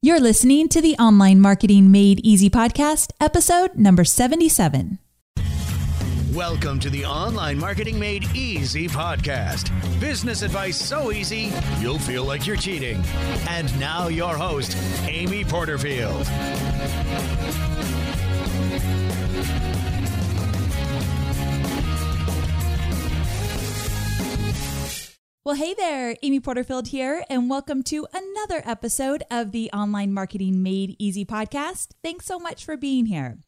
You're listening to the Online Marketing Made Easy podcast, episode number 77. Welcome to the Online Marketing Made Easy podcast. Business advice so easy, you'll feel like you're cheating. And now your host, Amy Porterfield. Well, hey there, Amy Porterfield here, and welcome to another episode of the Online Marketing Made Easy podcast. Thanks so much for being here.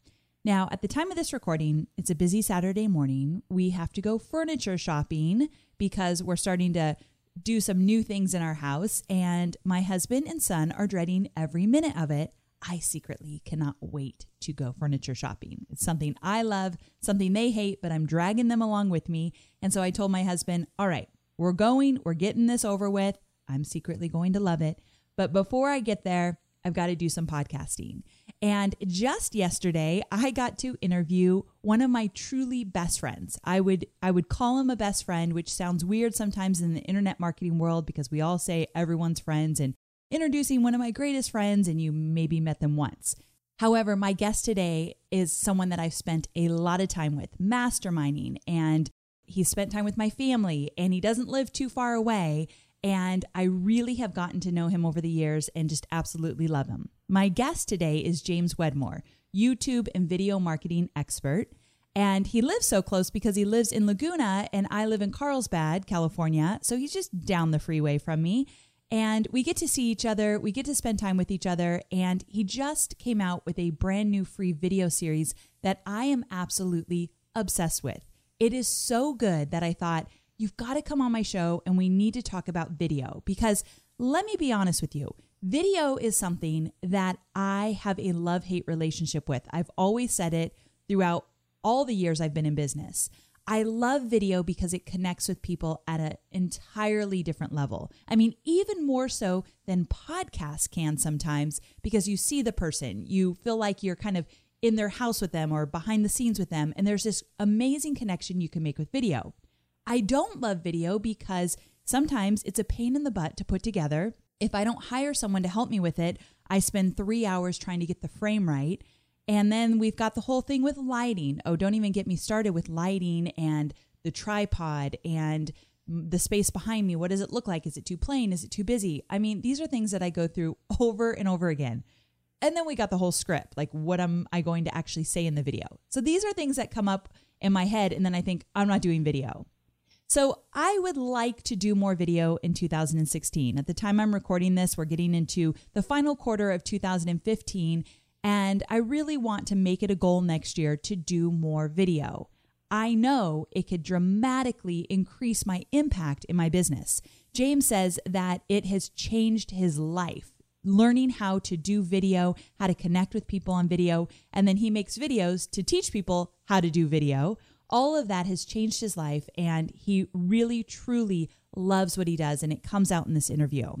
Now, at the time of this recording, it's a busy Saturday morning. We have to go furniture shopping because we're starting to do some new things in our house, and my husband and son are dreading every minute of it. I secretly cannot wait to go furniture shopping. It's something I love, something they hate, but I'm dragging them along with me. And so I told my husband, all right, we're going, we're getting this over with. I'm secretly going to love it. But before I get there, I've got to do some podcasting. And just yesterday, I got to interview one of my truly best friends. I would call him a best friend, which sounds weird sometimes in the internet marketing world because we all say everyone's friends, and introducing one of my greatest friends, and you maybe met them once. However, my guest today is someone that I've spent a lot of time with, masterminding, and he spent time with my family, and he doesn't live too far away. And I really have gotten to know him over the years and just absolutely love him. My guest today is James Wedmore, YouTube and video marketing expert. And he lives so close because he lives in Laguna and I live in Carlsbad, California. So he's just down the freeway from me. And we get to see each other. We get to spend time with each other. And he just came out with a brand new free video series that I am absolutely obsessed with. It is so good that I thought, you've got to come on my show and we need to talk about video, because let me be honest with you. Video is something that I have a love-hate relationship with. I've always said it throughout all the years I've been in business. I love video because it connects with people at an entirely different level. I mean, even more so than podcasts can sometimes, because you see the person, you feel like you're kind of in their house with them or behind the scenes with them. And there's this amazing connection you can make with video. I don't love video because sometimes it's a pain in the butt to put together. If I don't hire someone to help me with it, I spend 3 hours trying to get the frame right. And then we've got the whole thing with lighting. Oh, don't even get me started with lighting and the tripod and the space behind me. What does it look like? Is it too plain? Is it too busy? I mean, these are things that I go through over and over again. And then we got the whole script, like what am I going to actually say in the video? So these are things that come up in my head and then I think, I'm not doing video. So I would like to do more video in 2016. At the time I'm recording this, we're getting into the final quarter of 2015, and I really want to make it a goal next year to do more video. I know it could dramatically increase my impact in my business. James says that it has changed his life, learning how to do video, how to connect with people on video, and then he makes videos to teach people how to do video. All of that has changed his life, and he really, truly loves what he does, and it comes out in this interview.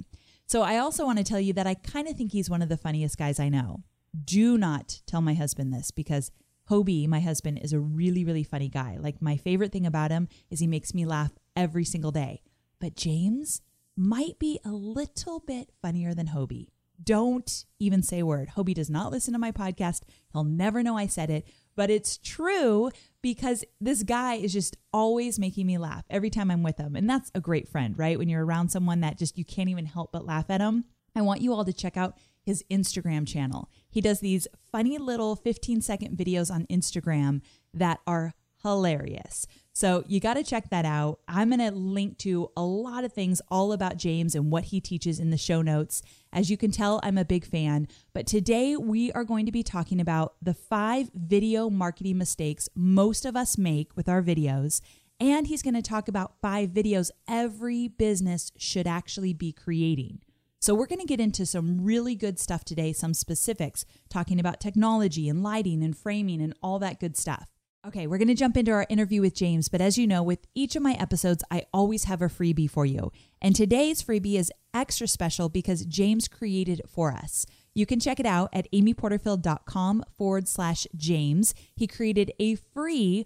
So I also want to tell you that I kind of think he's one of the funniest guys I know. Do not tell my husband this, because Hobie, my husband, is a really, really funny guy. Like, my favorite thing about him is he makes me laugh every single day. But James, might be a little bit funnier than Hobie. Don't even say a word. Hobie does not listen to my podcast. He'll never know I said it, but it's true because this guy is just always making me laugh every time I'm with him. And that's a great friend, right? When you're around someone that just, you can't even help but laugh at him. I want you all to check out his Instagram channel. He does these funny little 15-second videos on Instagram that are hilarious. So you got to check that out. I'm going to link to a lot of things all about James and what he teaches in the show notes. As you can tell, I'm a big fan, but today we are going to be talking about the 5 video marketing mistakes most of us make with our videos. And he's going to talk about 5 videos every business should actually be creating. So we're going to get into some really good stuff today, some specifics, talking about technology and lighting and framing and all that good stuff. Okay, we're going to jump into our interview with James, but as you know, with each of my episodes, I always have a freebie for you. And today's freebie is extra special because James created it for us. You can check it out at amyporterfield.com/James. He created a free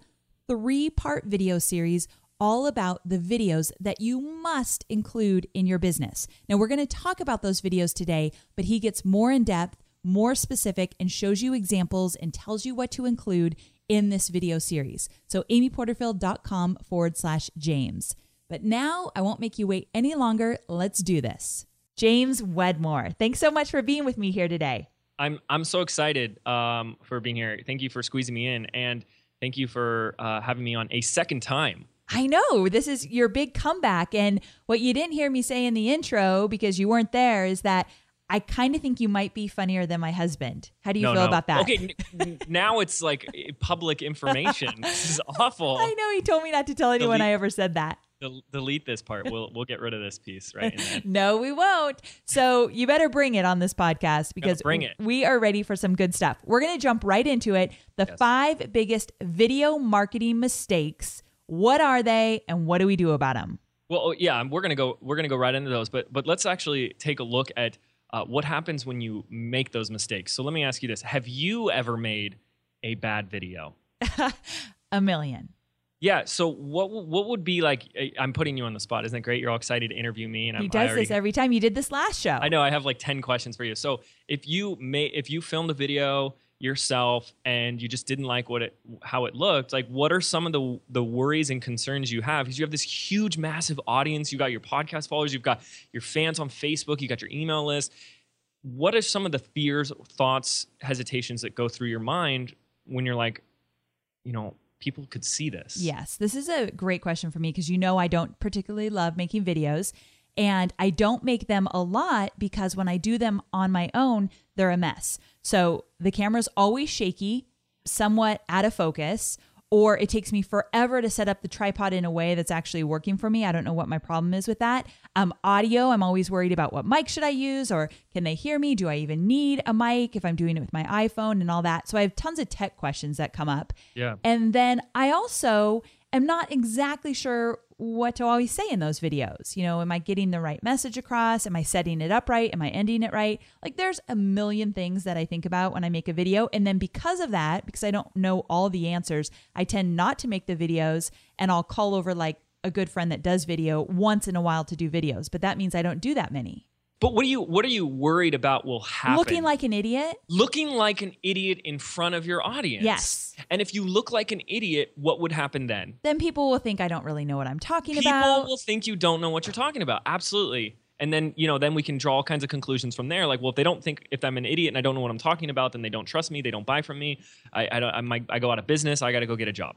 3-part video series all about the videos that you must include in your business. Now, we're going to talk about those videos today, but he gets more in depth, more specific, and shows you examples and tells you what to include in this video series. So amyporterfield.com/James. But now I won't make you wait any longer. Let's do this. James Wedmore, thanks so much for being with me here today. I'm so excited for being here. Thank you for squeezing me in, and thank you for having me on a second time. I know, this is your big comeback. And what you didn't hear me say in the intro, because you weren't there, is that I kind of think you might be funnier than my husband. How do you feel about that? Okay, now it's like public information. This is awful. I know, he told me not to tell anyone I ever said that. Delete this part. We'll get rid of this piece, right? No, we won't. So you better bring it on this podcast, because we are ready for some good stuff. We're going to jump right into it. The 5 biggest video marketing mistakes. What are they, and what do we do about them? Well, yeah, we're gonna go right into those, but let's actually take a look at what happens when you make those mistakes. So let me ask you this: have you ever made a bad video? A million. Yeah. So what would be like? I'm putting you on the spot. Isn't it great? You're all excited to interview me, and he does this every time. You did this last show. I know. I have like 10 questions for you. So if you filmed a video yourself and you just didn't like how it looked, like what are some of the worries and concerns you have? Because you have this huge, massive audience. You got your podcast followers, you've got your fans on Facebook, you got your email list. What are some of the fears, thoughts, hesitations that go through your mind when you're like, people could see this? Yes, this is a great question for me, because I don't particularly love making videos, and I don't make them a lot because when I do them on my own, they're a mess. So the camera's always shaky, somewhat out of focus, or it takes me forever to set up the tripod in a way that's actually working for me. I don't know what my problem is with that. Audio, I'm always worried about what mic should I use, or can they hear me? Do I even need a mic if I'm doing it with my iPhone and all that? So I have tons of tech questions that come up. Yeah. And then I also am not exactly sure what to always say in those videos. Am I getting the right message across? Am I setting it up right? Am I ending it right? Like, there's a million things that I think about when I make a video. And then because of that, because I don't know all the answers, I tend not to make the videos, and I'll call over like a good friend that does video once in a while to do videos. But that means I don't do that many. But what are you worried about will happen? Looking like an idiot? Looking like an idiot in front of your audience. Yes. And if you look like an idiot, what would happen then? Then people will think I don't really know what I'm talking about. People will think you don't know what you're talking about. Absolutely. And then, then we can draw all kinds of conclusions from there. Like, well, if they don't think, if I'm an idiot and I don't know what I'm talking about, then they don't trust me. They don't buy from me. I go out of business. I got to go get a job.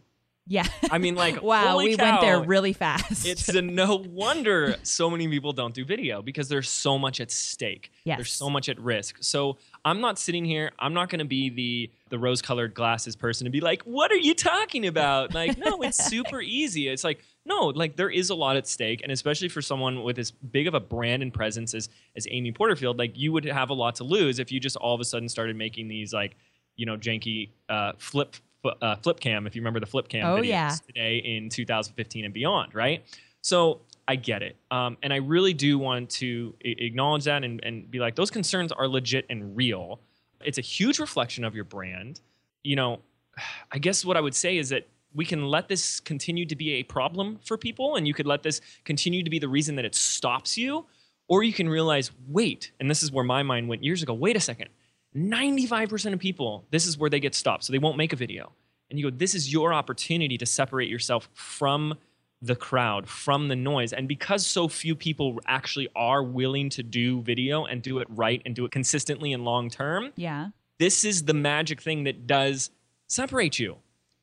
Yeah. Wow, holy cow, went there really fast. It's no wonder so many people don't do video, because there's so much at stake. Yes. There's so much at risk. So I'm not sitting here, I'm not going to be the rose-colored glasses person and be like, what are you talking about? Like, no, it's super easy. It's like, no, like there is a lot at stake. And especially for someone with as big of a brand and presence as Amy Porterfield, like you would have a lot to lose if you just all of a sudden started making these like, janky flip cam, if you remember the flip cam videos today in 2015 and beyond, right? So I get it. And I really do want to acknowledge that and be like, those concerns are legit and real. It's a huge reflection of your brand. I guess what I would say is that we can let this continue to be a problem for people, and you could let this continue to be the reason that it stops you, or you can realize, wait, and this is where my mind went years ago, wait a second, 95% of people, this is where they get stopped, so they won't make a video. And you go, this is your opportunity to separate yourself from the crowd, from the noise. And because so few people actually are willing to do video and do it right and do it consistently and long term, yeah, this is the magic thing that does separate you.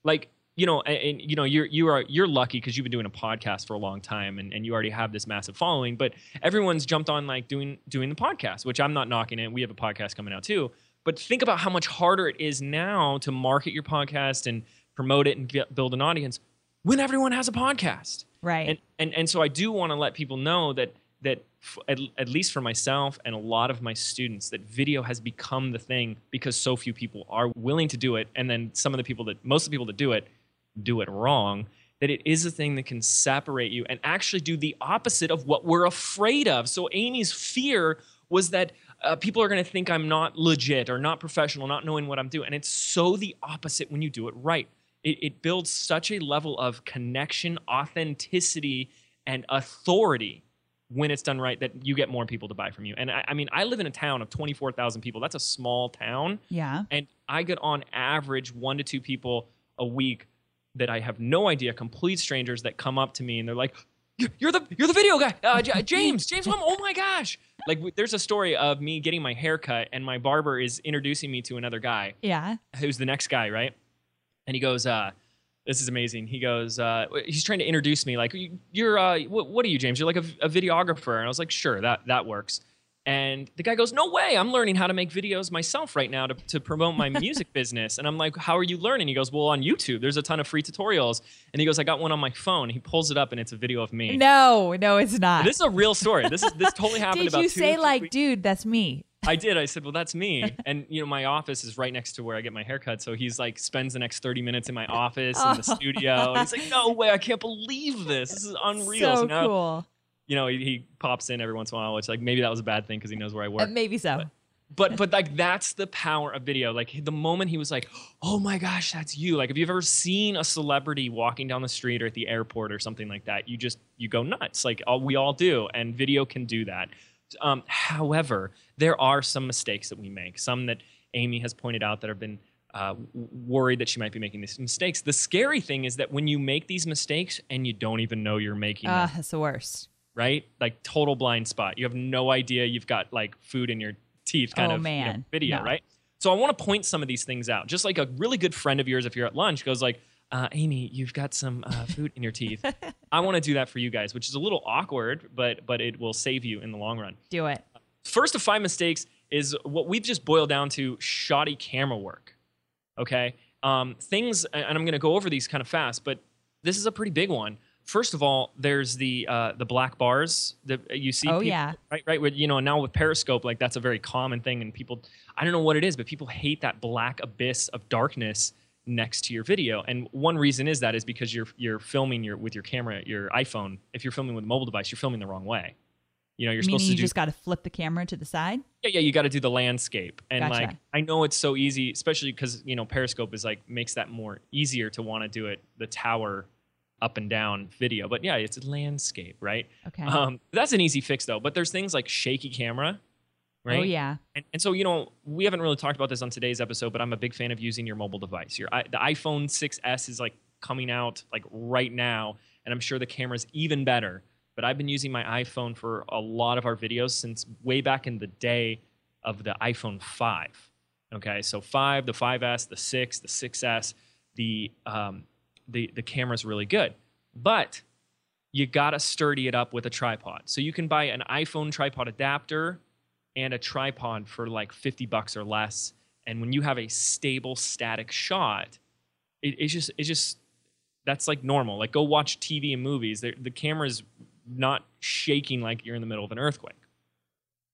Like, you know, and you know, you're lucky because you've been doing a podcast for a long time, and you already have this massive following, but everyone's jumped on like doing the podcast, which I'm not knocking it. We have a podcast coming out too. But think about how much harder it is now to market your podcast and promote it and build an audience when everyone has a podcast. Right. And so I do want to let people know that at least for myself and a lot of my students, that video has become the thing because so few people are willing to do it. And then most of the people that do it wrong, that it is a thing that can separate you and actually do the opposite of what we're afraid of. So Amy's fear was that people are going to think I'm not legit or not professional, not knowing what I'm doing. And it's so the opposite when you do it right. It builds such a level of connection, authenticity, and authority when it's done right that you get more people to buy from you. And I mean, I live in a town of 24,000 people. That's a small town. Yeah. And I get on average 1 to 2 people a week that I have no idea, complete strangers, that come up to me and they're like, you're the video guy, James Wedmore. Oh my gosh. Like, there's a story of me getting my hair cut and my barber is introducing me to another guy. Yeah. Who's the next guy, right? And he goes, this is amazing. He goes, he's trying to introduce me. Like, you're, what are you, James? You're like a videographer. And I was like, sure, that works. And the guy goes, no way. I'm learning how to make videos myself right now to promote my music business. And I'm like, how are you learning? He goes, well, on YouTube, there's a ton of free tutorials. And he goes, I got one on my phone. He pulls it up and it's a video of me. No, it's not. This is a real story. This totally happened. Did about you say like, dude, that's me? I did. I said, well, that's me. And, you know, my office is right next to where I get my haircut. So he's like, spends the next 30 minutes in my office, in the studio. And he's like, no way. I can't believe this. This is unreal. So now, cool. You know, he pops in every once in a while, which, like, maybe that was a bad thing because he knows where I work. Maybe so. But like, that's the power of video. Like, the moment he was like, oh my gosh, that's you. Like, if you've ever seen a celebrity walking down the street or at the airport or something like that, you go nuts. Like, we all do. And video can do that. However, there are some mistakes that we make, some that Amy has pointed out that have been worried that she might be making these mistakes. The scary thing is that when you make these mistakes and you don't even know you're making them. That's the worst. Right? Like, total blind spot. You have no idea you've got like food in your teeth kind of, man. You know, video, no. Right? So I want to point some of these things out. Just like a really good friend of yours, if you're at lunch, goes like, Amy, you've got some food in your teeth. I want to do that for you guys, which is a little awkward, but it will save you in the long run. Do it. First of 5 mistakes is what we've just boiled down to: shoddy camera work. Okay? Things, and I'm going to go over these kind of fast, but this is a pretty big one. First of all, there's the black bars that you see. Oh, people, yeah. Right. With, you know, now with Periscope, like, that's a very common thing, and people, I don't know what it is, but people hate that black abyss of darkness next to your video. And one reason is because you're filming with your camera, your iPhone. If you're filming with a mobile device, you're filming the wrong way. You know, you're supposed to do, you just got to flip the camera to the side. Yeah, you got to do the landscape. And gotcha. Like, I know it's so easy, especially because, you know, Periscope is like, makes that more easier to want to do it, the tower up and down video. But yeah, it's a landscape, right? Okay. That's an easy fix though. But there's things like shaky camera, right? Oh yeah. And so, you know, we haven't really talked about this on today's episode, but I'm a big fan of using your mobile device. The iPhone 6S is like coming out like right now, and I'm sure the camera's even better. But I've been using my iPhone for a lot of our videos since way back in the day of the iPhone 5. Okay, so 5, the 5S, the 6, the 6S, the camera's really good, but you gotta sturdy it up with a tripod. So you can buy an iPhone tripod adapter and a tripod for like $50 or less. And when you have a stable static shot, it's just that's like normal. Like, go watch TV and movies. The camera's not shaking like you're in the middle of an earthquake.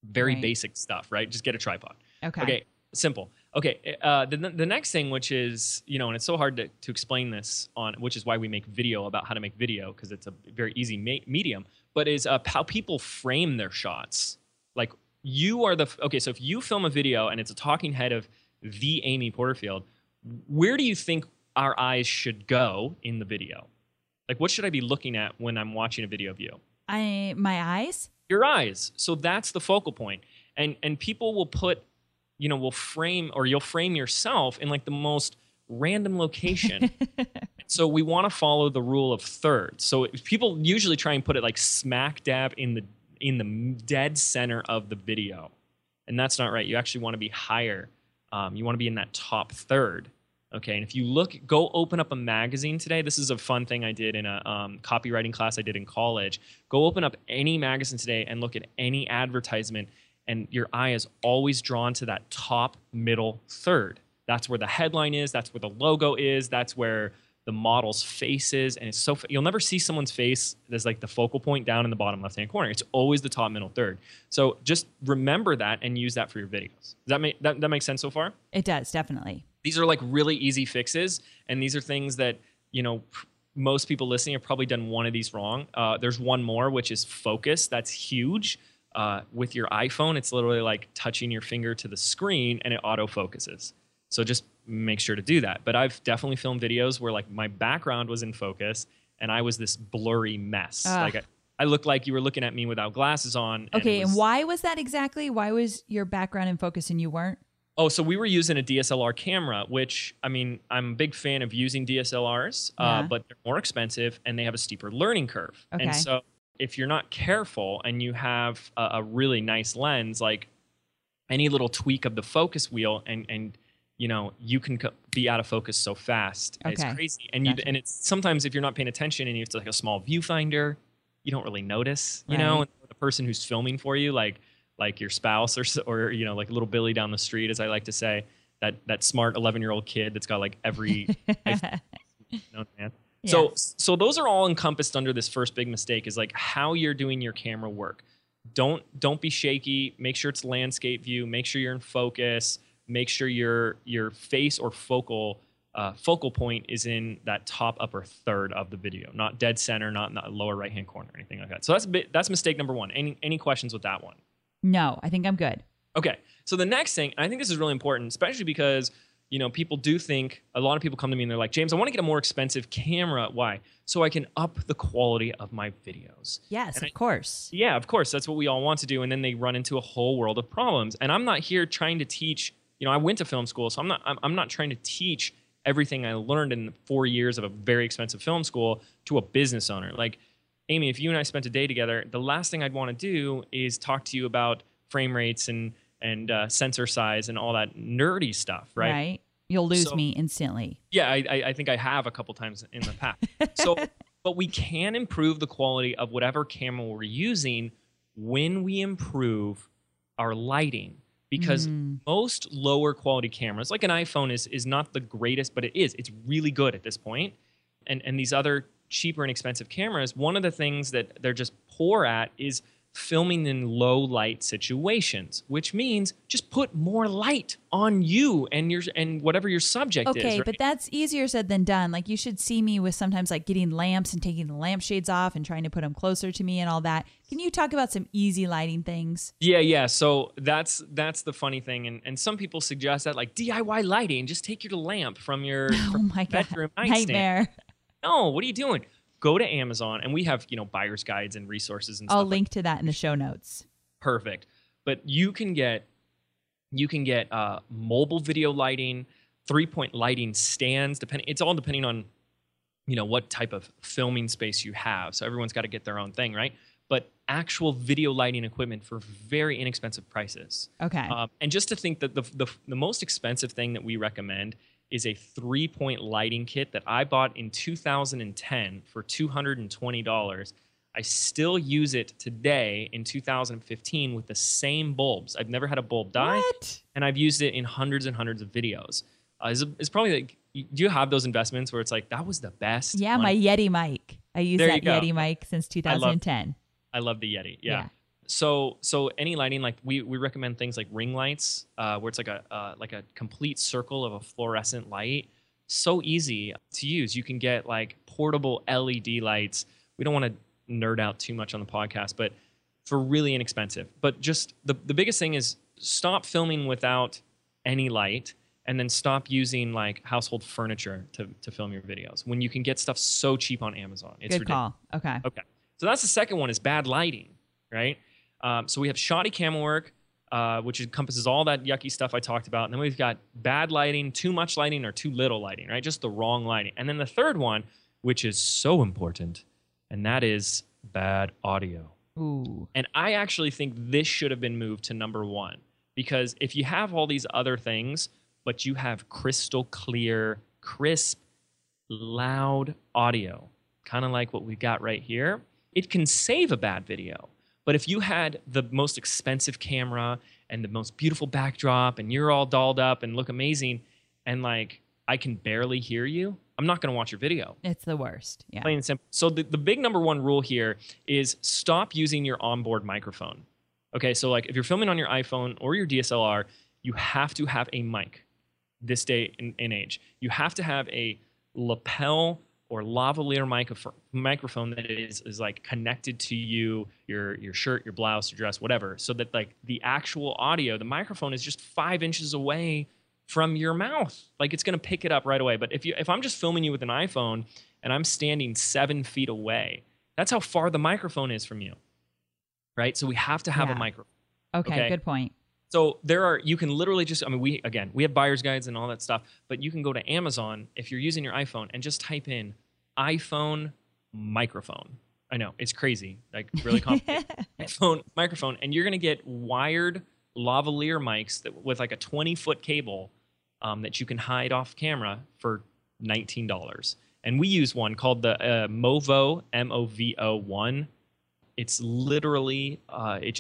Very right. Basic stuff, right? Just get a tripod. Okay. Simple. Okay, the next thing, which is, you know, and it's so hard to explain this on, which is why we make video about how to make video, because it's a very easy medium, but is how people frame their shots. Like, so if you film a video and it's a talking head of the Amy Porterfield, where do you think our eyes should go in the video? Like, what should I be looking at when I'm watching a video of you? My eyes? Your eyes. So that's the focal point. And people will put, you know, will frame, or you'll frame yourself in like the most random location. So we want to follow the rule of thirds. So people usually try and put it like smack dab in the dead center of the video. And that's not right. You actually want to be higher. You want to be in that top third. Okay, and if you look, go open up a magazine today. This is a fun thing I did in a copywriting class I did in college. Go open up any magazine today and look at any advertisement, and your eye is always drawn to that top middle third. That's where the headline is. That's where the logo is. That's where the model's face is. And it's so, you'll never see someone's face as like the focal point down in the bottom left-hand corner. It's always the top middle third. So just remember that and use that for your videos. Does that make, that makes sense so far? It does, definitely. These are like really easy fixes, and these are things that, you know, most people listening have probably done one of these wrong. There's one more, which is focus. That's huge. With your iPhone, it's literally like touching your finger to the screen and it auto focuses. So just make sure to do that. But I've definitely filmed videos where like my background was in focus and I was this blurry mess. Like I looked like you were looking at me without glasses on. Okay, and why was that exactly? Why was your background in focus and you weren't? Oh, so we were using a DSLR camera, which, I mean, I'm a big fan of using DSLRs, but they're more expensive and they have a steeper learning curve. Okay. And so if you're not careful and you have a really nice lens, like any little tweak of the focus wheel and you know, you can be out of focus so fast. Okay. It's crazy. And gotcha. And it's sometimes if you're not paying attention and you have to like a small viewfinder, you don't really notice, you know, and the person who's filming for you, like your spouse or, you know, like little Billy down the street, as I like to say, that smart 11-year-old kid that's got like every, you know, man. Yes. So those are all encompassed under this first big mistake is like how you're doing your camera work. Don't be shaky. Make sure it's landscape view. Make sure you're in focus. Make sure your face or focal point is in that top upper third of the video, not dead center, not in the lower right-hand corner or anything like that. So that's mistake number one. Any questions with that one? No, I think I'm good. Okay. So the next thing, and I think this is really important, especially because, you know, people do think, a lot of people come to me and they're like, James, I want to get a more expensive camera. Why? So I can up the quality of my videos. Yes, and of course. Yeah, of course. That's what we all want to do. And then they run into a whole world of problems. And I'm not here trying to teach, you know, I went to film school, so I'm not trying to teach everything I learned in 4 years of a very expensive film school to a business owner. Like, Amy, if you and I spent a day together, the last thing I'd want to do is talk to you about frame rates and sensor size and all that nerdy stuff, right? Right. You'll lose me instantly. Yeah, I think I have a couple times in the past. But we can improve the quality of whatever camera we're using when we improve our lighting. Because most lower quality cameras, like an iPhone is not the greatest, but it is. It's really good at this point. And these other cheaper and expensive cameras, one of the things that they're just poor at is filming in low light situations, which means just put more light on you and whatever your subject is. Okay, right? But that's easier said than done. Like you should see me with sometimes like getting lamps and taking the lampshades off and trying to put them closer to me and all that. Can you talk about some easy lighting things? Yeah. So that's the funny thing. And some people suggest that like DIY lighting, just take your lamp from your bedroom nightstand. Nightmare. No, what are you doing? Go to Amazon, and we have, you know, buyer's guides and resources and stuff. I'll link to that in the show notes. Perfect. But you can get mobile video lighting, 3-point lighting stands. It's all depending on, you know, what type of filming space you have. So everyone's got to get their own thing, right? But actual video lighting equipment for very inexpensive prices. Okay. And just to think that the most expensive thing that we recommend is a 3-point lighting kit that I bought in 2010 for $220. I still use it today in 2015 with the same bulbs. I've never had a bulb die. What? And I've used it in hundreds and hundreds of videos. It's probably like, do you have those investments where it's like, that was the best? Yeah, my Yeti mic. I use that Yeti mic since 2010. I love the Yeti, yeah. So any lighting, like we recommend things like ring lights, where it's like a complete circle of a fluorescent light. So easy to use. You can get like portable LED lights. We don't want to nerd out too much on the podcast, but for really inexpensive. But just the biggest thing is stop filming without any light and then stop using like household furniture to film your videos when you can get stuff so cheap on Amazon. It's good ridiculous. Call. Okay. Okay. So that's the second one is bad lighting, right? So we have shoddy camera work, which encompasses all that yucky stuff I talked about. And then we've got bad lighting, too much lighting or too little lighting, right? Just the wrong lighting. And then the third one, which is so important, and that is bad audio. Ooh. And I actually think this should have been moved to number one, because if you have all these other things, but you have crystal clear, crisp, loud audio, kind of like what we got right here, it can save a bad video. But if you had the most expensive camera and the most beautiful backdrop and you're all dolled up and look amazing and like I can barely hear you, I'm not going to watch your video. It's the worst. Yeah. Plain and simple. So the big number one rule here is stop using your onboard microphone. Okay, so like if you're filming on your iPhone or your DSLR, you have to have a mic this day and age. You have to have a lapel or lavalier microphone that is like connected to you, your shirt, your blouse, your dress, whatever, so that like the actual audio, the microphone is just 5 inches away from your mouth. Like it's gonna pick it up right away. But if I'm just filming you with an iPhone and I'm standing 7 feet away, that's how far the microphone is from you, right? So we have to have a microphone. Okay, good point. So you can literally just, I mean, we have buyer's guides and all that stuff, but you can go to Amazon if you're using your iPhone and just type in iPhone microphone. I know, it's crazy, like really complicated. iPhone microphone, and you're gonna get wired lavalier mics with like a 20-foot cable that you can hide off camera for $19. And we use one called the Movo, M-O-V-O 1. It's literally, I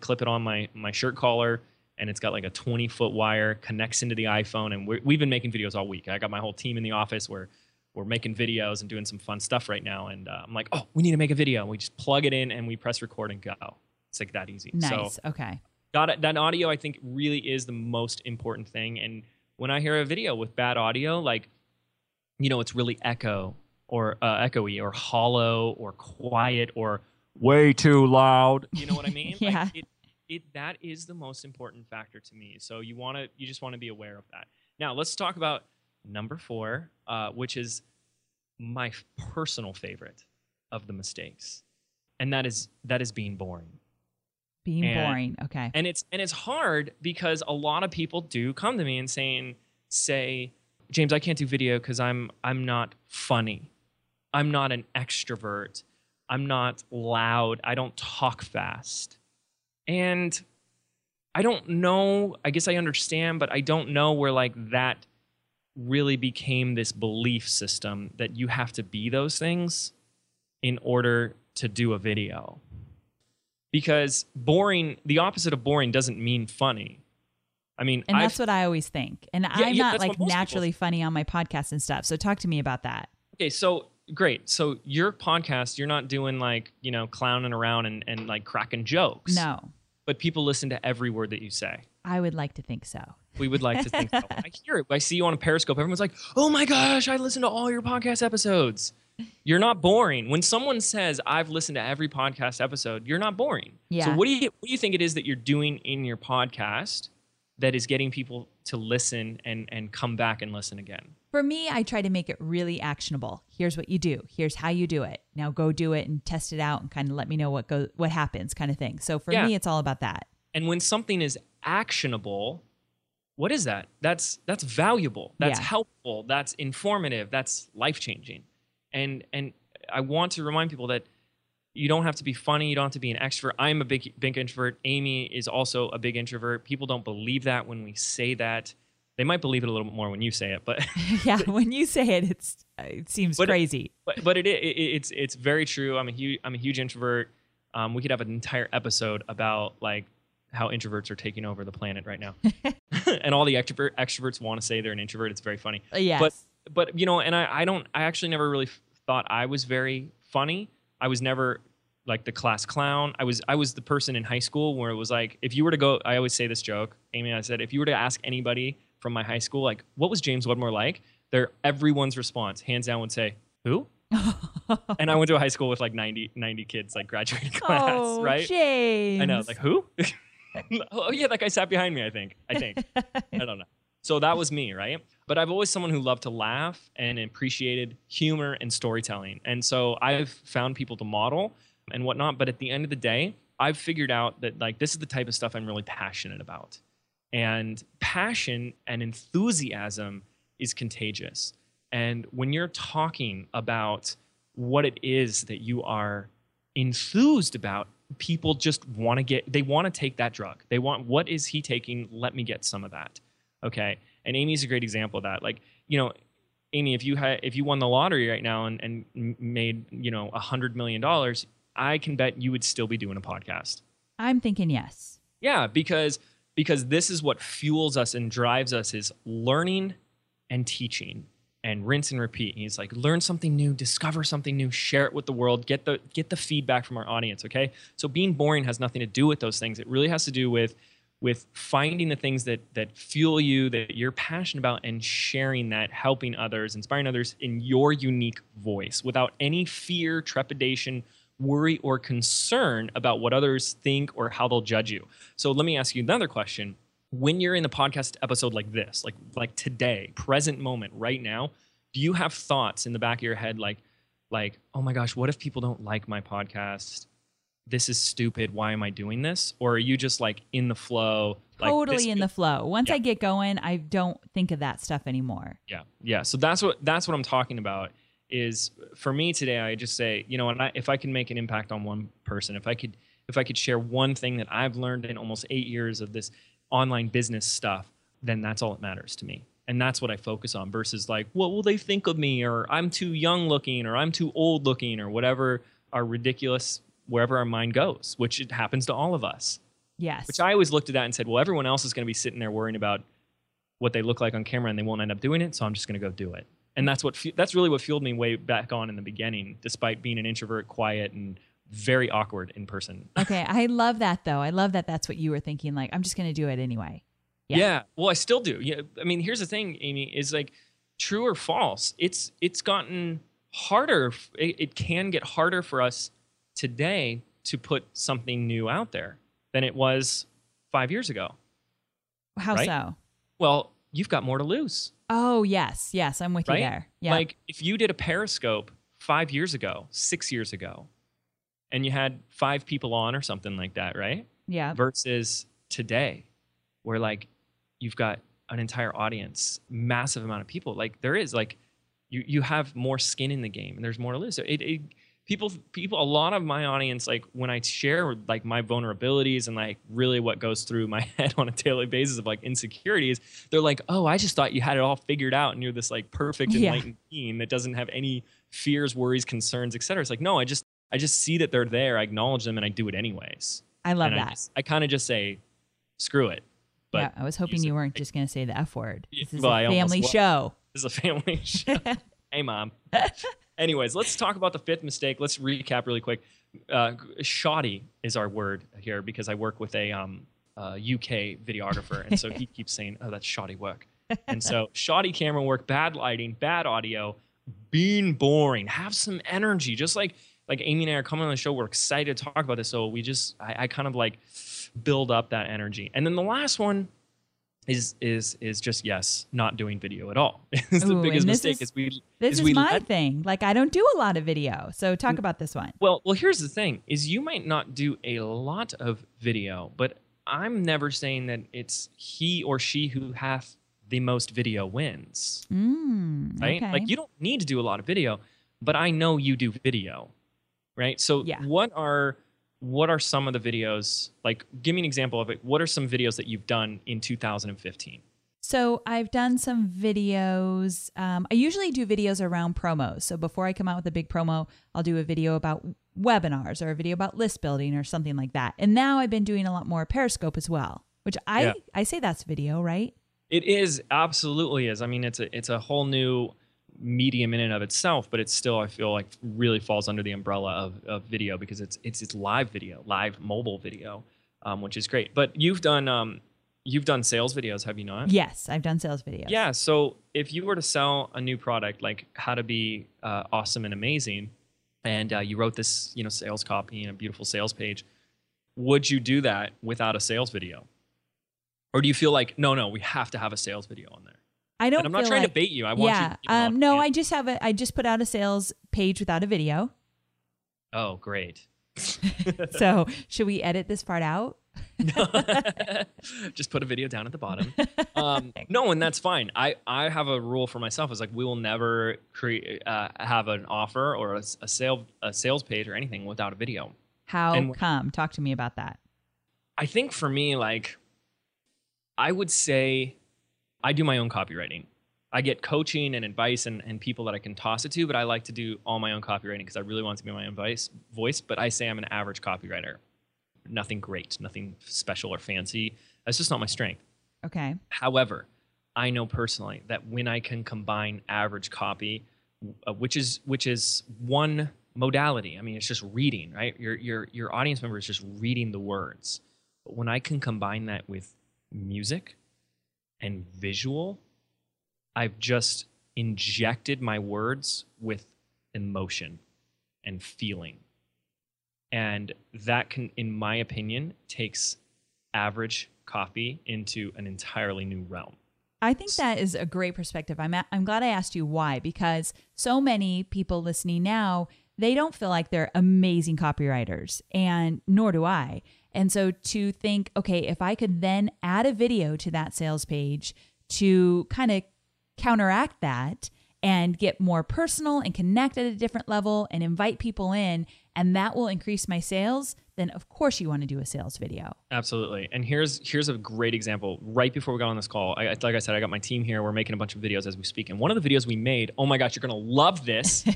clip it on my shirt collar, and it's got like a 20-foot wire, connects into the iPhone, and we've been making videos all week. I got my whole team in the office where we're making videos and doing some fun stuff right now, and I'm like, oh, we need to make a video. And we just plug it in, and we press record and go. It's like that easy. Nice, so, okay. That audio, I think, really is the most important thing, and when I hear a video with bad audio, like, you know, it's really echoey or hollow or quiet or way too loud. You know what I mean? Yeah. Like that is the most important factor to me. So you just want to be aware of that. Now let's talk about number four, which is my personal favorite of the mistakes. And that is being boring. Okay. And it's hard because a lot of people do come to me and say, James, I can't do video because I'm not funny. I'm not an extrovert. I'm not loud. I don't talk fast. And I don't know, I guess I understand, but I don't know where like that really became this belief system that you have to be those things in order to do a video. Because boring, the opposite of boring doesn't mean funny. I mean, and that's what I always think. And I'm not like naturally funny on my podcast and stuff. So talk to me about that. Okay, so great. So your podcast, you're not doing like, you know, clowning around and like cracking jokes. No. But people listen to every word that you say. I would like to think so. We would like to think so. I hear it. I see you on a Periscope. Everyone's like, oh my gosh, I listened to all your podcast episodes. You're not boring. When someone says, I've listened to every podcast episode, you're not boring. Yeah. So what do you think it is that you're doing in your podcast that is getting people to listen and come back and listen again? For me, I try to make it really actionable. Here's what you do. Here's how you do it. Now go do it and test it out and kind of let me know what happens kind of thing. So for me, it's all about that. And when something is actionable, what is that? That's valuable. That's helpful. That's informative. That's life-changing. And I want to remind people that you don't have to be funny. You don't have to be an extrovert. I'm a big introvert. Amy is also a big introvert. People don't believe that when we say that. They might believe it a little bit more when you say it, but yeah, when you say it, it seems crazy. But it's very true. I'm a huge introvert. We could have an entire episode about like how introverts are taking over the planet right now, and all the extroverts want to say they're an introvert. It's very funny. Yes. But you know, and I actually never really thought I was very funny. I was never like the class clown. I was the person in high school where it was like, if you were to go, I always say this joke, Amy, I said, if you were to ask anybody from my high school, like, what was James Wedmore like? Everyone's response, hands down, would say, who? And I went to a high school with like 90 kids, like graduating class, right? James. I know, like, who? Oh yeah, that guy sat behind me, I think. I don't know. So that was me, right? But I've always someone who loved to laugh and appreciated humor and storytelling. And so I've found people to model and whatnot. But at the end of the day, I've figured out that like this is the type of stuff I'm really passionate about. And passion and enthusiasm is contagious. And when you're talking about what it is that you are enthused about, people just want to get, they want to take that drug. They want, what is he taking? Let me get some of that. Okay. And Amy's a great example of that. Like, you know, Amy, if you won the lottery right now and made, you know, $100 million, I can bet you would still be doing a podcast. I'm thinking yes. Yeah, because this is what fuels us and drives us is learning and teaching and rinse and repeat. And he's like, learn something new, discover something new, share it with the world, get the feedback from our audience, okay? So being boring has nothing to do with those things. It really has to do with finding the things that fuel you, that you're passionate about, and sharing that, helping others, inspiring others in your unique voice without any fear, trepidation, worry, or concern about what others think or how they'll judge you. So let me ask you another question. When you're in a podcast episode like this, like today, present moment, right now, do you have thoughts in the back of your head like, oh my gosh, what if people don't like my podcast? This is stupid. Why am I doing this? Or are you just like in the flow? Totally like in the flow. Once I get going, I don't think of that stuff anymore. Yeah. Yeah. So that's what I'm talking about is for me today, I just say, you know, if I can make an impact on one person, if I could share one thing that I've learned in almost 8 years of this online business stuff, then that's all that matters to me. And that's what I focus on versus like, what will they think of me? Or I'm too young looking, or I'm too old looking, or whatever are ridiculous wherever our mind goes, which it happens to all of us. Yes. Which I always looked at that and said, well, everyone else is going to be sitting there worrying about what they look like on camera and they won't end up doing it. So I'm just going to go do it. And that's really what fueled me way back on in the beginning, despite being an introvert, quiet, and very awkward in person. Okay. I love that though. I love that that's what you were thinking. Like, I'm just going to do it anyway. Yeah. Yeah. Well, I still do. Yeah. I mean, here's the thing, Amy, is like true or false. It's gotten harder. It can get harder for us today to put something new out there than it was 5 years ago. How right? So? Well, you've got more to lose. Oh, yes. Yes. I'm with right? you there. Yeah. Like if you did a Periscope 5 years ago, 6 years ago, and you had five people on or something like that, right? Yeah. Versus today where like you've got an entire audience, massive amount of people. Like there is like you have more skin in the game and there's more to lose. So People, a lot of my audience, like when I share like my vulnerabilities and like really what goes through my head on a daily basis of like insecurities, they're like, oh, I just thought you had it all figured out and you're this like perfect enlightened being that doesn't have any fears, worries, concerns, et cetera. It's like, no, I just see that they're there. I acknowledge them and I do it anyways. I love and that. I kind of just say, screw it. But yeah, I was hoping you weren't just going to say the F word. This is a family show. Hey, Mom. Anyways, let's talk about the fifth mistake. Let's recap really quick. Shoddy is our word here because I work with a UK videographer. And so he keeps saying, oh, that's shoddy work. And so shoddy camera work, bad lighting, bad audio, being boring, have some energy. Just like Amy and I are coming on the show. We're excited to talk about this. So I kind of like build up that energy. And then the last one is just not doing video at all. It's the biggest mistake. This is my thing. Like I don't do a lot of video. So talk about this one. Well, here's the thing is you might not do a lot of video, but I'm never saying that it's he or she who hath the most video wins. Right? Okay. Like you don't need to do a lot of video, but I know you do video. Right? So what are some of the videos, like give me an example of it. What are some videos that you've done in 2015? So I've done some videos. I usually do videos around promos. So before I come out with a big promo, I'll do a video about webinars or a video about list building or something like that. And now I've been doing a lot more Periscope as well, which I say that's video, right? It is. Absolutely is. I mean, it's a whole new medium in and of itself, but it's still, I feel like really falls under the umbrella of video because it's live video, live mobile video, which is great. But you've done sales videos, have you not? Yes, I've done sales videos. Yeah. So if you were to sell a new product, like how to be awesome and amazing, and you wrote this, you know, sales copy and a beautiful sales page, would you do that without a sales video? Or do you feel like, no, we have to have a sales video on there? I don't. And I'm not trying to bait you. I want you. Yeah. No, I just put out a sales page without a video. Oh, great. So should we edit this part out? No. Just put a video down at the bottom. No, and that's fine. I have a rule for myself. It's like, we will never have an offer or a sales page or anything without a video. How come? Talk to me about that. I think for me, like, I would say I do my own copywriting. I get coaching and advice and people that I can toss it to, but I like to do all my own copywriting because I really want to be my own voice, but I say I'm an average copywriter. Nothing great, nothing special or fancy. That's just not my strength. Okay. However, I know personally that when I can combine average copy, which is one modality. I mean, it's just reading, right? Your audience member is just reading the words. But when I can combine that with music and visual, I've just injected my words with emotion and feeling. And that can, in my opinion, takes average copy into an entirely new realm. I think that is a great perspective. I'm glad I asked you why, because so many people listening now, they don't feel like they're amazing copywriters, and nor do I. And so to think, okay, if I could then add a video to that sales page to kind of counteract that and get more personal and connect at a different level and invite people in, and that will increase my sales, then of course you want to do a sales video. Absolutely. And here's a great example. Right before we got on this call, like I said, I got my team here. We're making a bunch of videos as we speak. And one of the videos we made, oh my gosh, you're going to love this,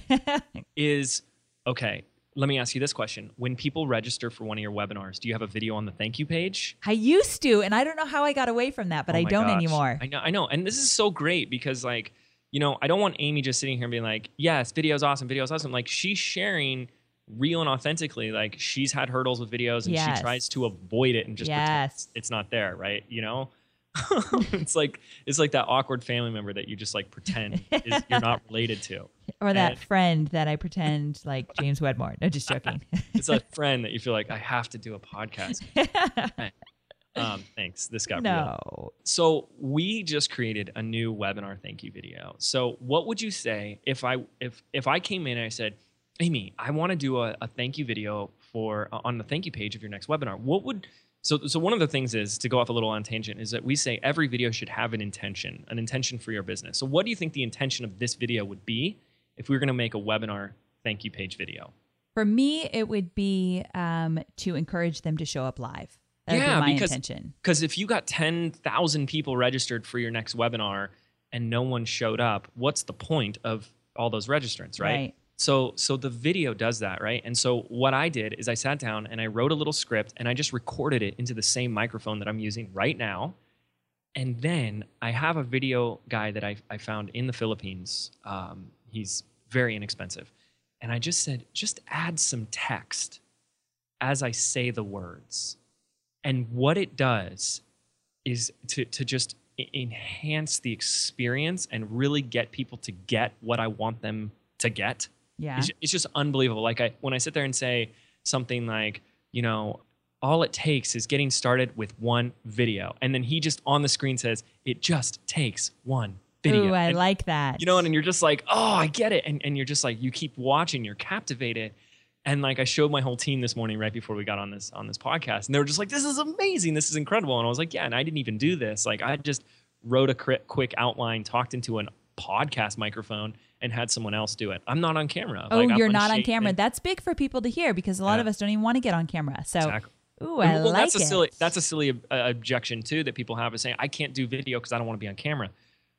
is, okay, let me ask you this question. When people register for one of your webinars, do you have a video on the thank you page? I used to, and I don't know how I got away from that, but I don't anymore. I know. And this is so great because, like, you know, I don't want Amy just sitting here and being like, yes, video's awesome, video's awesome. Like, she's sharing real and authentically, like, she's had hurdles with videos and yes, she tries to avoid it and just yes, pretend it's not there, right? You know? it's like that awkward family member that you just like pretend you're not related to, or that friend that I pretend like James Wedmore. No, just joking. It's a friend that you feel like I have to do a podcast. Thanks. This got real. So we just created a new webinar thank you video. So what would you say if I came in and I said, Amy, I want to do a thank you video for on the thank you page of your next webinar? What would So one of the things is, to go off a little on tangent, is that we say every video should have an intention for your business. So what do you think the intention of this video would be if we were going to make a webinar thank you page video? For me, it would be to encourage them to show up live. That would be my intention. Because if you got 10,000 people registered for your next webinar and no one showed up, what's the point of all those registrants, right? So the video does that, right? And so what I did is I sat down and I wrote a little script and I just recorded it into the same microphone that I'm using right now. And then I have a video guy that I found in the Philippines. He's very inexpensive. And I just said, just add some text as I say the words. And what it does is to just enhance the experience and really get people to get what I want them to get. Yeah. It's just unbelievable. Like, when I sit there and say something like, you know, all it takes is getting started with one video. And then he just on the screen says, it just takes one video. Ooh, I like that. You know, and you're just like, oh, I get it. And you're just like, you keep watching, you're captivated. And like, I showed my whole team this morning right before we got on this podcast. And they were just like, this is amazing. This is incredible. And I was like, yeah, and I didn't even do this. Like, I just wrote a quick outline, talked into a podcast microphone, and had someone else do it. I'm not on camera. Oh, like, you're not on camera. That's big for people to hear because a lot of us don't even want to get on camera. So, exactly. Ooh, I like that's it. That's a silly objection too that people have, is saying, I can't do video because I don't want to be on camera.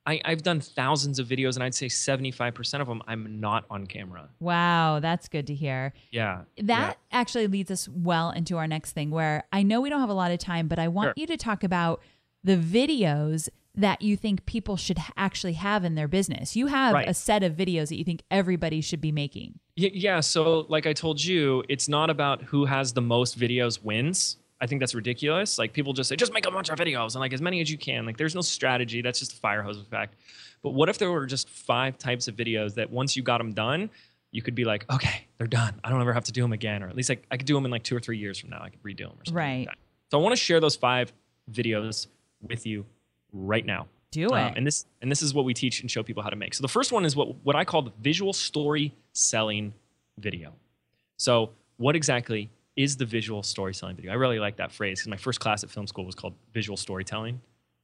I've done thousands of videos, and I'd say 75% of them, I'm not on camera. Wow, that's good to hear. Yeah. That actually leads us well into our next thing, where I know we don't have a lot of time, but I want you to talk about the videos that you think people should actually have in their business. You have a set of videos that you think everybody should be making. Yeah. So like I told you, it's not about who has the most videos wins. I think that's ridiculous. Like, people just say, just make a bunch of videos and like as many as you can. Like, there's no strategy. That's just a fire hose effect. But what if there were just 5 types of videos that once you got them done, you could be like, okay, they're done. I don't ever have to do them again. Or at least I could do them in like 2 or 3 years from now. I could redo them or something like that. So I want to share those 5 videos with you right now. Do it. And this is what we teach and show people how to make. So the first one is what I call the visual story selling video. So what exactly is the visual story selling video? I really like that phrase because my first class at film school was called visual storytelling.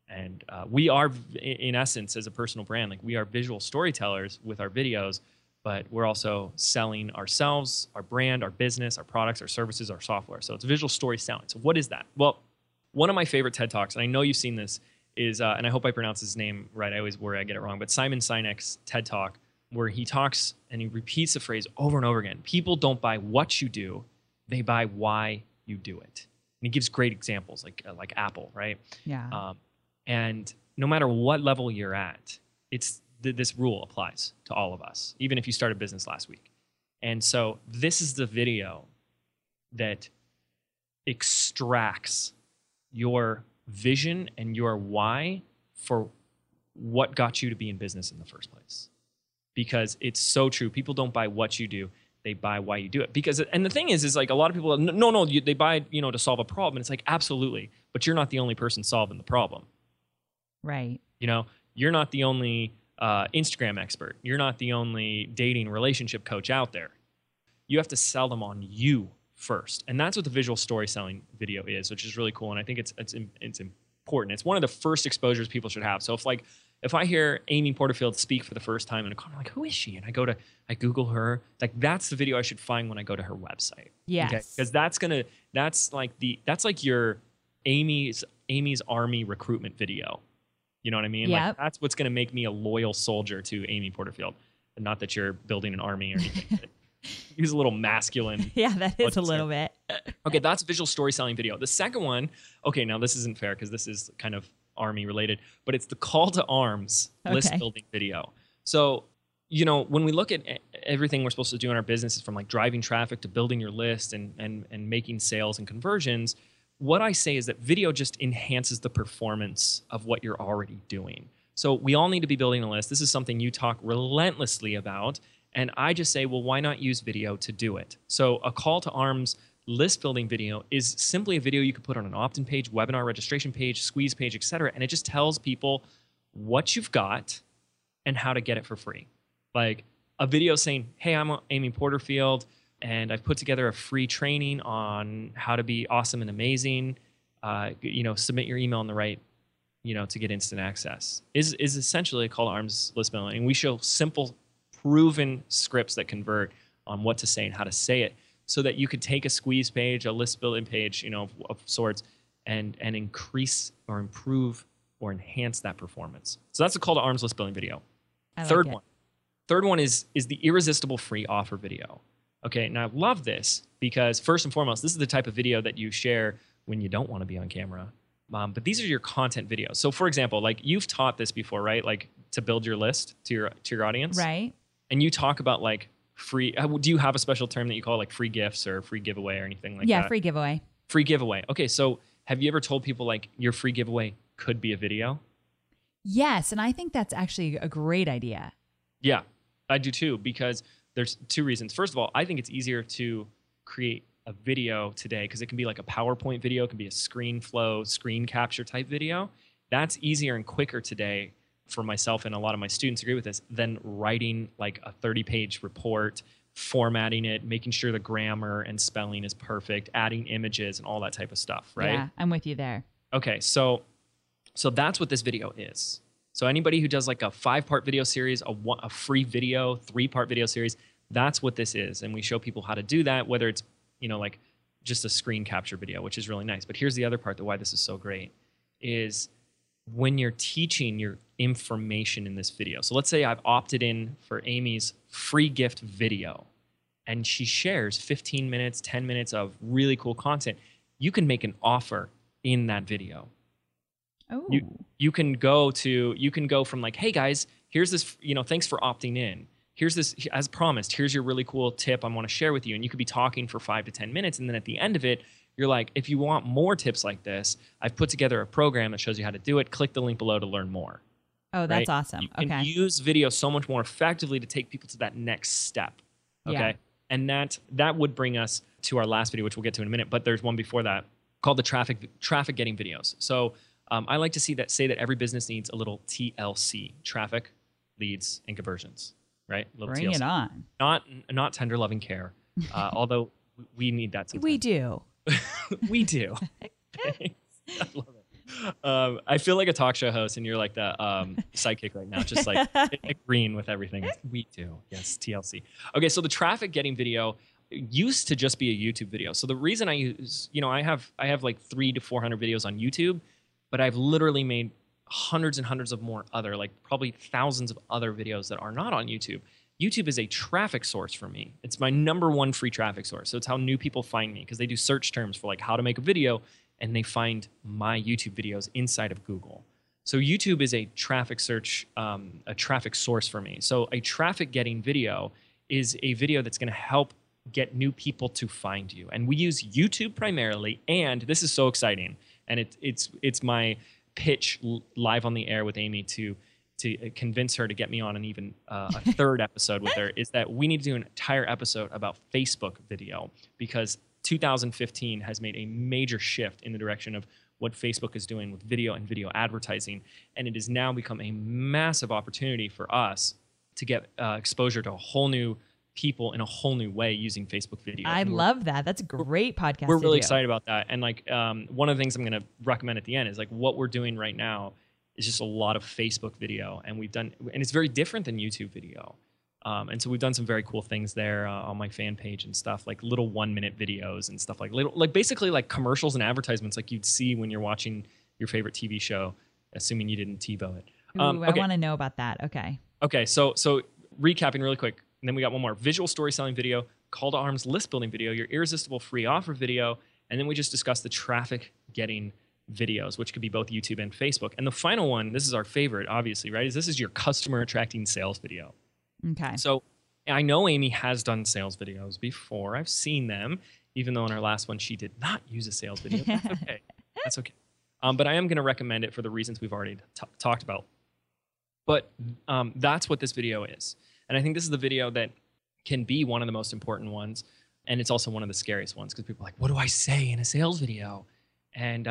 And we are, in essence, as a personal brand, like we are visual storytellers with our videos, but we're also selling ourselves, our brand, our business, our products, our services, our software. So it's visual story selling. So what is that? Well, one of my favorite TED Talks, and I know you've seen this, is, and I hope I pronounce his name right. I always worry I get it wrong, but Simon Sinek's TED Talk, where he talks and he repeats the phrase over and over again. People don't buy what you do, they buy why you do it. And he gives great examples like Apple, right? Yeah. And no matter what level you're at, it's this rule applies to all of us, even if you started business last week. And so this is the video that extracts your vision and your why for what got you to be in business in the first place. Because it's so true. People don't buy what you do. They buy why you do it. Because, and the thing is like a lot of people, they buy, to solve a problem. And it's like, absolutely. But you're not the only person solving the problem. Right. You're not the only Instagram expert. You're not the only dating relationship coach out there. You have to sell them on you first. And that's what the visual story selling video is, which is really cool. And I think it's important. It's one of the first exposures people should have. So if I hear Amy Porterfield speak for the first time in a car, I'm like, who is she? And I Google her. That's the video I should find when I go to her website. Yes. Okay? Because that's like your Amy's Army recruitment video. You know what I mean? Yep. That's what's going to make me a loyal soldier to Amy Porterfield. And not that you're building an army or anything. He's a little masculine. Yeah, that is a little bit. Okay, that's visual story selling video. The second one, okay, now this isn't fair because this is kind of army related, but it's the call to arms list building video. So, when we look at everything we're supposed to do in our businesses, from like driving traffic to building your list and making sales and conversions, what I say is that video just enhances the performance of what you're already doing. So we all need to be building a list. This is something you talk relentlessly about. And I just say, well, why not use video to do it? So a call to arms list building video is simply a video you could put on an opt-in page, webinar registration page, squeeze page, et cetera. And it just tells people what you've got and how to get it for free. Like a video saying, hey, I'm Amy Porterfield, and I've put together a free training on how to be awesome and amazing. Submit your email on the right, to get instant access is essentially a call to arms list building. And we show simple, proven scripts that convert on what to say and how to say it, so that you could take a squeeze page, a list building page, of sorts, and increase or improve or enhance that performance. So that's a call to arms list building video. Third one is the irresistible free offer video. Okay, now I love this because first and foremost, this is the type of video that you share when you don't want to be on camera. But these are your content videos. So for example, like you've taught this before, right? Like to build your list to your audience. Right. And you talk about like free, do you have a special term that you call like free gifts or free giveaway or anything like that? Yeah, free giveaway. Free giveaway. Okay, so have you ever told people like your free giveaway could be a video? Yes, and I think that's actually a great idea. Yeah, I do too, because there's two reasons. First of all, I think it's easier to create a video today because it can be like a PowerPoint video, it can be a screen flow, screen capture type video. That's easier and quicker today for myself, and a lot of my students agree with this, than writing like a 30-page report, formatting it, making sure the grammar and spelling is perfect, adding images and all that type of stuff, right? Yeah, I'm with you there. Okay, so that's what this video is. So anybody who does like a 5-part video series, a free video, 3-part video series, that's what this is. And we show people how to do that, whether it's, like just a screen capture video, which is really nice. But here's the other part that why this is so great is when you're teaching your information in this video. So let's say I've opted in for Amy's free gift video and she shares 15 minutes, 10 minutes of really cool content. You can make an offer in that video. Oh. You can go from like, hey guys, here's this, thanks for opting in. Here's this, as promised, here's your really cool tip I want to share with you. And you could be talking for 5 to 10 minutes. And then at the end of it, you're like, if you want more tips like this, I've put together a program that shows you how to do it. Click the link below to learn more. Oh, that's awesome. You can use video so much more effectively to take people to that next step. Okay. Yeah. And that would bring us to our last video, which we'll get to in a minute. But there's one before that called the traffic getting videos. So I like to say that every business needs a little TLC: traffic, leads, and conversions. Right? Little Bring TLC. It on. Not tender loving care, although we need that sometimes. We do. We do. I love it. I feel like a talk show host, and you're like the sidekick right now, just like green with everything. We do. Yes, TLC. Okay, so the traffic getting video used to just be a YouTube video. So the reason I use, I have like 300 to 400 videos on YouTube, but I've literally made hundreds and hundreds of more other, like probably thousands of other videos that are not on YouTube. YouTube is a traffic source for me. It's my #1 free traffic source. So it's how new people find me, because they do search terms for like how to make a video, and they find my YouTube videos inside of Google. So YouTube is a traffic source for me. So a traffic getting video is a video that's going to help get new people to find you. And we use YouTube primarily, and this is so exciting. And it's my pitch live on the air with Amy to convince her to get me on an even a third episode with her, is that we need to do an entire episode about Facebook video, because 2015 has made a major shift in the direction of what Facebook is doing with video and video advertising. And it has now become a massive opportunity for us to get exposure to a whole new people in a whole new way using Facebook video. I love that. That's a great podcast. We're really excited about that. And like one of the things I'm going to recommend at the end is like what we're doing right now is just a lot of Facebook video, and it's very different than YouTube video. And so we've done some very cool things there on my fan page and stuff, like little 1-minute videos and stuff, like basically like commercials and advertisements like you'd see when you're watching your favorite TV show, assuming you didn't TiVo it. I want to know about that. Okay. Okay. So recapping really quick. And then we got one more: visual storytelling video, call to arms list building video, your irresistible free offer video. And then we just discussed the traffic getting videos, which could be both YouTube and Facebook. And the final one, this is our favorite, obviously, right? This is your customer attracting sales video. Okay. So I know Amy has done sales videos before. I've seen them, even though in our last one, she did not use a sales video. That's okay. That's okay. But I am going to recommend it for the reasons we've already talked about. But that's what this video is. And I think this is the video that can be one of the most important ones. And it's also one of the scariest ones, because people are like, what do I say in a sales video? And,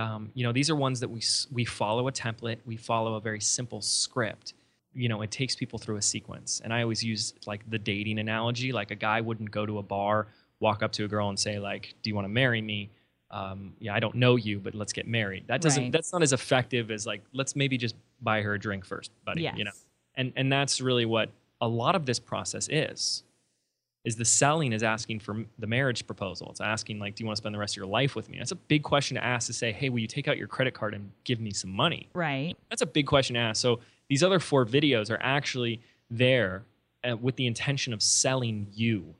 these are ones that we follow a template. We follow a very simple script. It takes people through a sequence. And I always use like the dating analogy. Like a guy wouldn't go to a bar, walk up to a girl and say like, do you want to marry me? I don't know you, but let's get married. That's not as effective as like, let's maybe just buy her a drink first, buddy. Yes. And that's really what a lot of this process is the selling is asking for the marriage proposal. It's asking like, do you want to spend the rest of your life with me? That's a big question to ask, to say, hey, will you take out your credit card and give me some money? Right. That's a big question to ask. So these other 4 videos are actually there with the intention of selling you,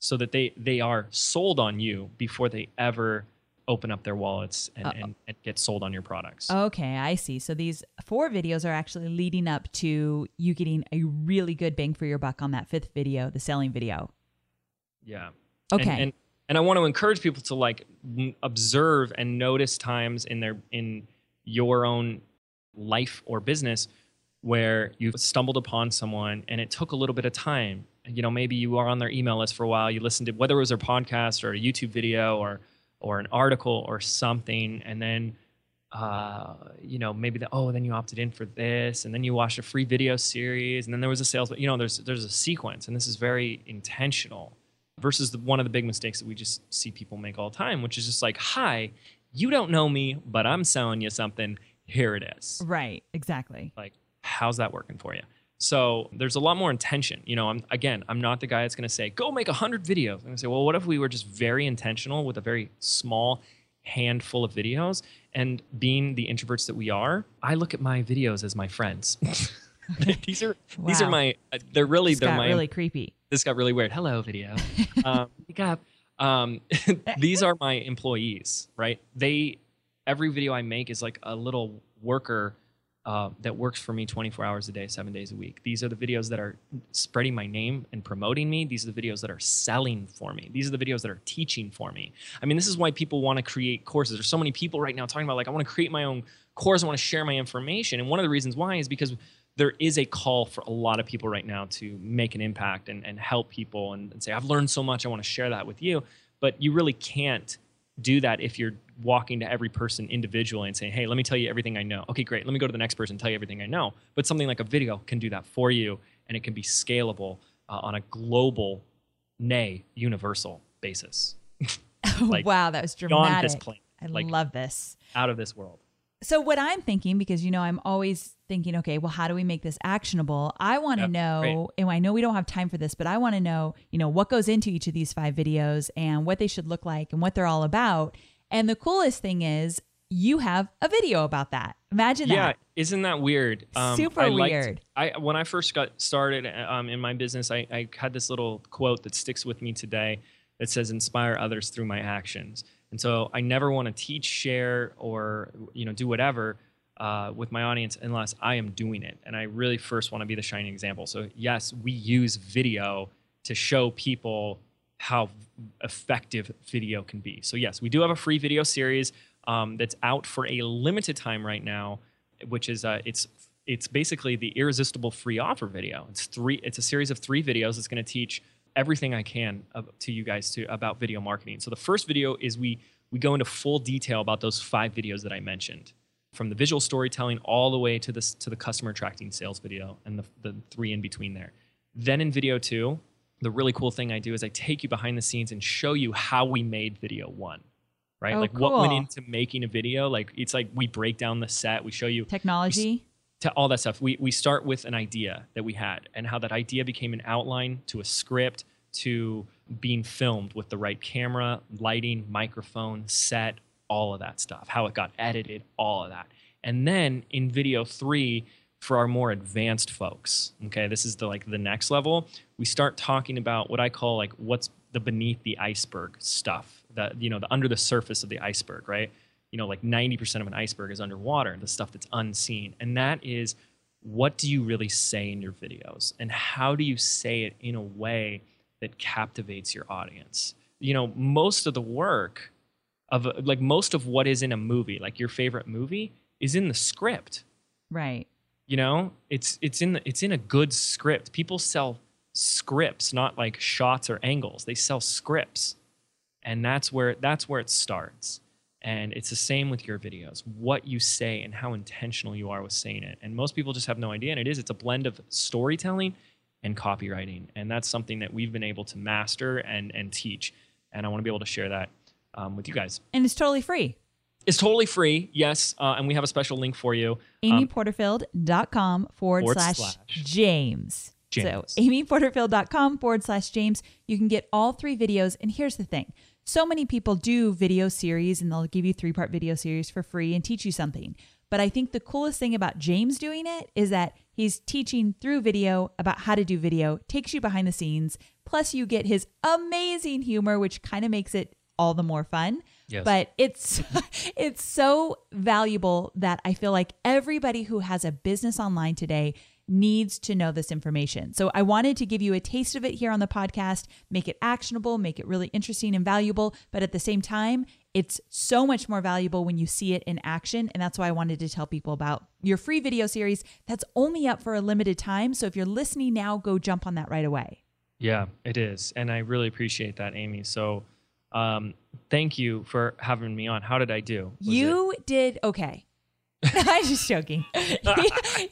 so that they are sold on you before they ever open up their wallets and get sold on your products. Okay, I see. So these 4 videos are actually leading up to you getting a really good bang for your buck on that 5th video, the selling video. Yeah. Okay. And I want to encourage people to like observe and notice times in your own life or business where you've stumbled upon someone and it took a little bit of time. Maybe you are on their email list for a while, you listened to whether it was their podcast or a YouTube video or an article or something, and then, then you opted in for this, and then you watched a free video series, and then there was a sales, there's a sequence, and this is very intentional, versus one of the big mistakes that we just see people make all the time, which is just like, hi, you don't know me, but I'm selling you something, here it is. Right, exactly. Like, how's that working for you? So there's a lot more intention. I'm not the guy that's going to say, go make 100 videos. I'm going to say, well, what if we were just very intentional with a very small handful of videos? And being the introverts that we are, I look at my videos as my friends. These are my, they're really creepy. This got really weird. Hello, video. These are my employees, right? Every video I make is like a little worker that works for me 24 hours a day, 7 days a week. These are the videos that are spreading my name and promoting me. These are the videos that are selling for me. These are the videos that are teaching for me. I mean, this is why people want to create courses. There's so many people right now talking about like, I want to create my own course. I want to share my information. And one of the reasons why is because there is a call for a lot of people right now to make an impact and help people and say, I've learned so much. I want to share that with you. But you really can't do that if you're walking to every person individually and saying, hey, let me tell you everything I know. Okay, great. Let me go to the next person and tell you everything I know. But something like a video can do that for you, and it can be scalable on a global, nay, universal basis. Like, wow, that was dramatic. This planet, I love this. Out of this world. So what I'm thinking, because, you know, I'm always thinking, okay, well, how do we make this actionable? I want to know, and I know we don't have time for this, but I want to know, you know, what goes into each of these 5 videos and what they should look like and what they're all about. And the coolest thing is you have a video about that. Imagine that. Yeah, isn't that weird? Super weird. When I first got started in my business, I had this little quote that sticks with me today that says, inspire others through my actions. And so I never want to teach, share, or, you know, do whatever with my audience unless I am doing it. And I really first want to be the shining example. So yes, we use video to show people how effective video can be. So yes, we do have a free video series that's out for a limited time right now, which is it's basically the irresistible free offer video. It's a series of 3 videos that's going to teach everything I can to you guys about video marketing. So the first video is we go into full detail about those 5 videos that I mentioned, from the visual storytelling all the way to the customer attracting sales video and the 3 in between there. Then in video 2, the really cool thing I do is I take you behind the scenes and show you how we made video 1, right? Oh, like cool. What went into making a video. Like it's like we break down the set, we show you technology, to all that stuff. We start with an idea that we had and how that idea became an outline to a script to being filmed with the right camera, lighting, microphone, set, all of that stuff, how it got edited, all of that. And then in video 3, for our more advanced folks, okay, this is the next level, we start talking about what I call what's the beneath the iceberg stuff, the under the surface of the iceberg, right? You know, 90% of an iceberg is underwater, the stuff that's unseen. And that is, what do you really say in your videos? And how do you say it in a way that captivates your audience? You know, most of the work of most of what is in a movie, like your favorite movie, is in the script. Right. You know, it's in a good script. People sell scripts, not shots or angles. They sell scripts. And that's where it starts. And it's the same with your videos, what you say and how intentional you are with saying it. And most people just have no idea. And it's a blend of storytelling and copywriting. And that's something that we've been able to master and teach. And I want to be able to share that with you guys. And it's totally free. It's totally free. Yes. And we have a special link for you. amyporterfield.com / James. So amyporterfield.com / James. You can get all 3 videos. And here's the thing. So many people do video series and they'll give you 3-part video series for free and teach you something. But I think the coolest thing about James doing it is that he's teaching through video about how to do video, takes you behind the scenes. Plus you get his amazing humor, which kind of makes it all the more fun. Yes. But it's so valuable that I feel like everybody who has a business online today needs to know this information. So I wanted to give you a taste of it here on the podcast, make it actionable, make it really interesting and valuable. But at the same time, it's so much more valuable when you see it in action. And that's why I wanted to tell people about your free video series that's only up for a limited time. So if you're listening now, go jump on that right away. Yeah, it is. And I really appreciate that, Amy. So thank you for having me on. How did I do? You did okay. I'm just joking.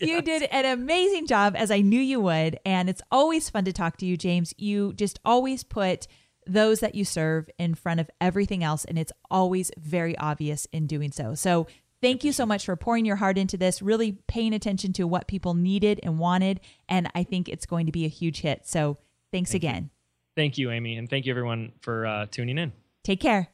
You did an amazing job, as I knew you would. And it's always fun to talk to you, James. You just always put those that you serve in front of everything else. And it's always very obvious in doing so. So thank you so much for pouring your heart into this, really paying attention to what people needed and wanted. And I think it's going to be a huge hit. So thanks again. Thank you, Amy. And thank you, everyone, for tuning in. Take care.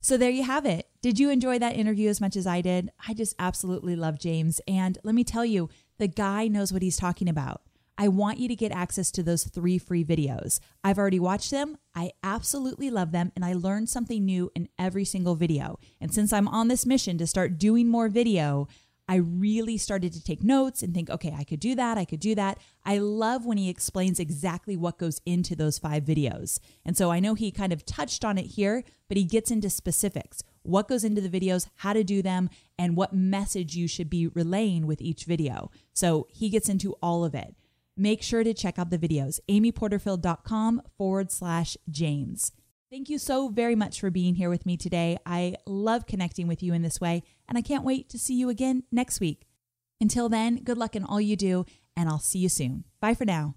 So there you have it. Did you enjoy that interview as much as I did? I just absolutely love James. And let me tell you, the guy knows what he's talking about. I want you to get access to those 3 free videos. I've already watched them. I absolutely love them. And I learned something new in every single video. And since I'm on this mission to start doing more video, I really started to take notes and think, okay, I could do that. I could do that. I love when he explains exactly what goes into those 5 videos. And so I know he kind of touched on it here, but he gets into specifics, what goes into the videos, how to do them, and what message you should be relaying with each video. So he gets into all of it. Make sure to check out the videos, amyporterfield.com / James. Thank you so very much for being here with me today. I love connecting with you in this way, and I can't wait to see you again next week. Until then, good luck in all you do, and I'll see you soon. Bye for now.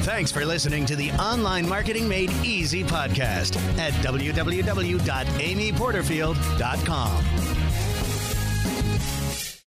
Thanks for listening to the Online Marketing Made Easy podcast at www.amyporterfield.com.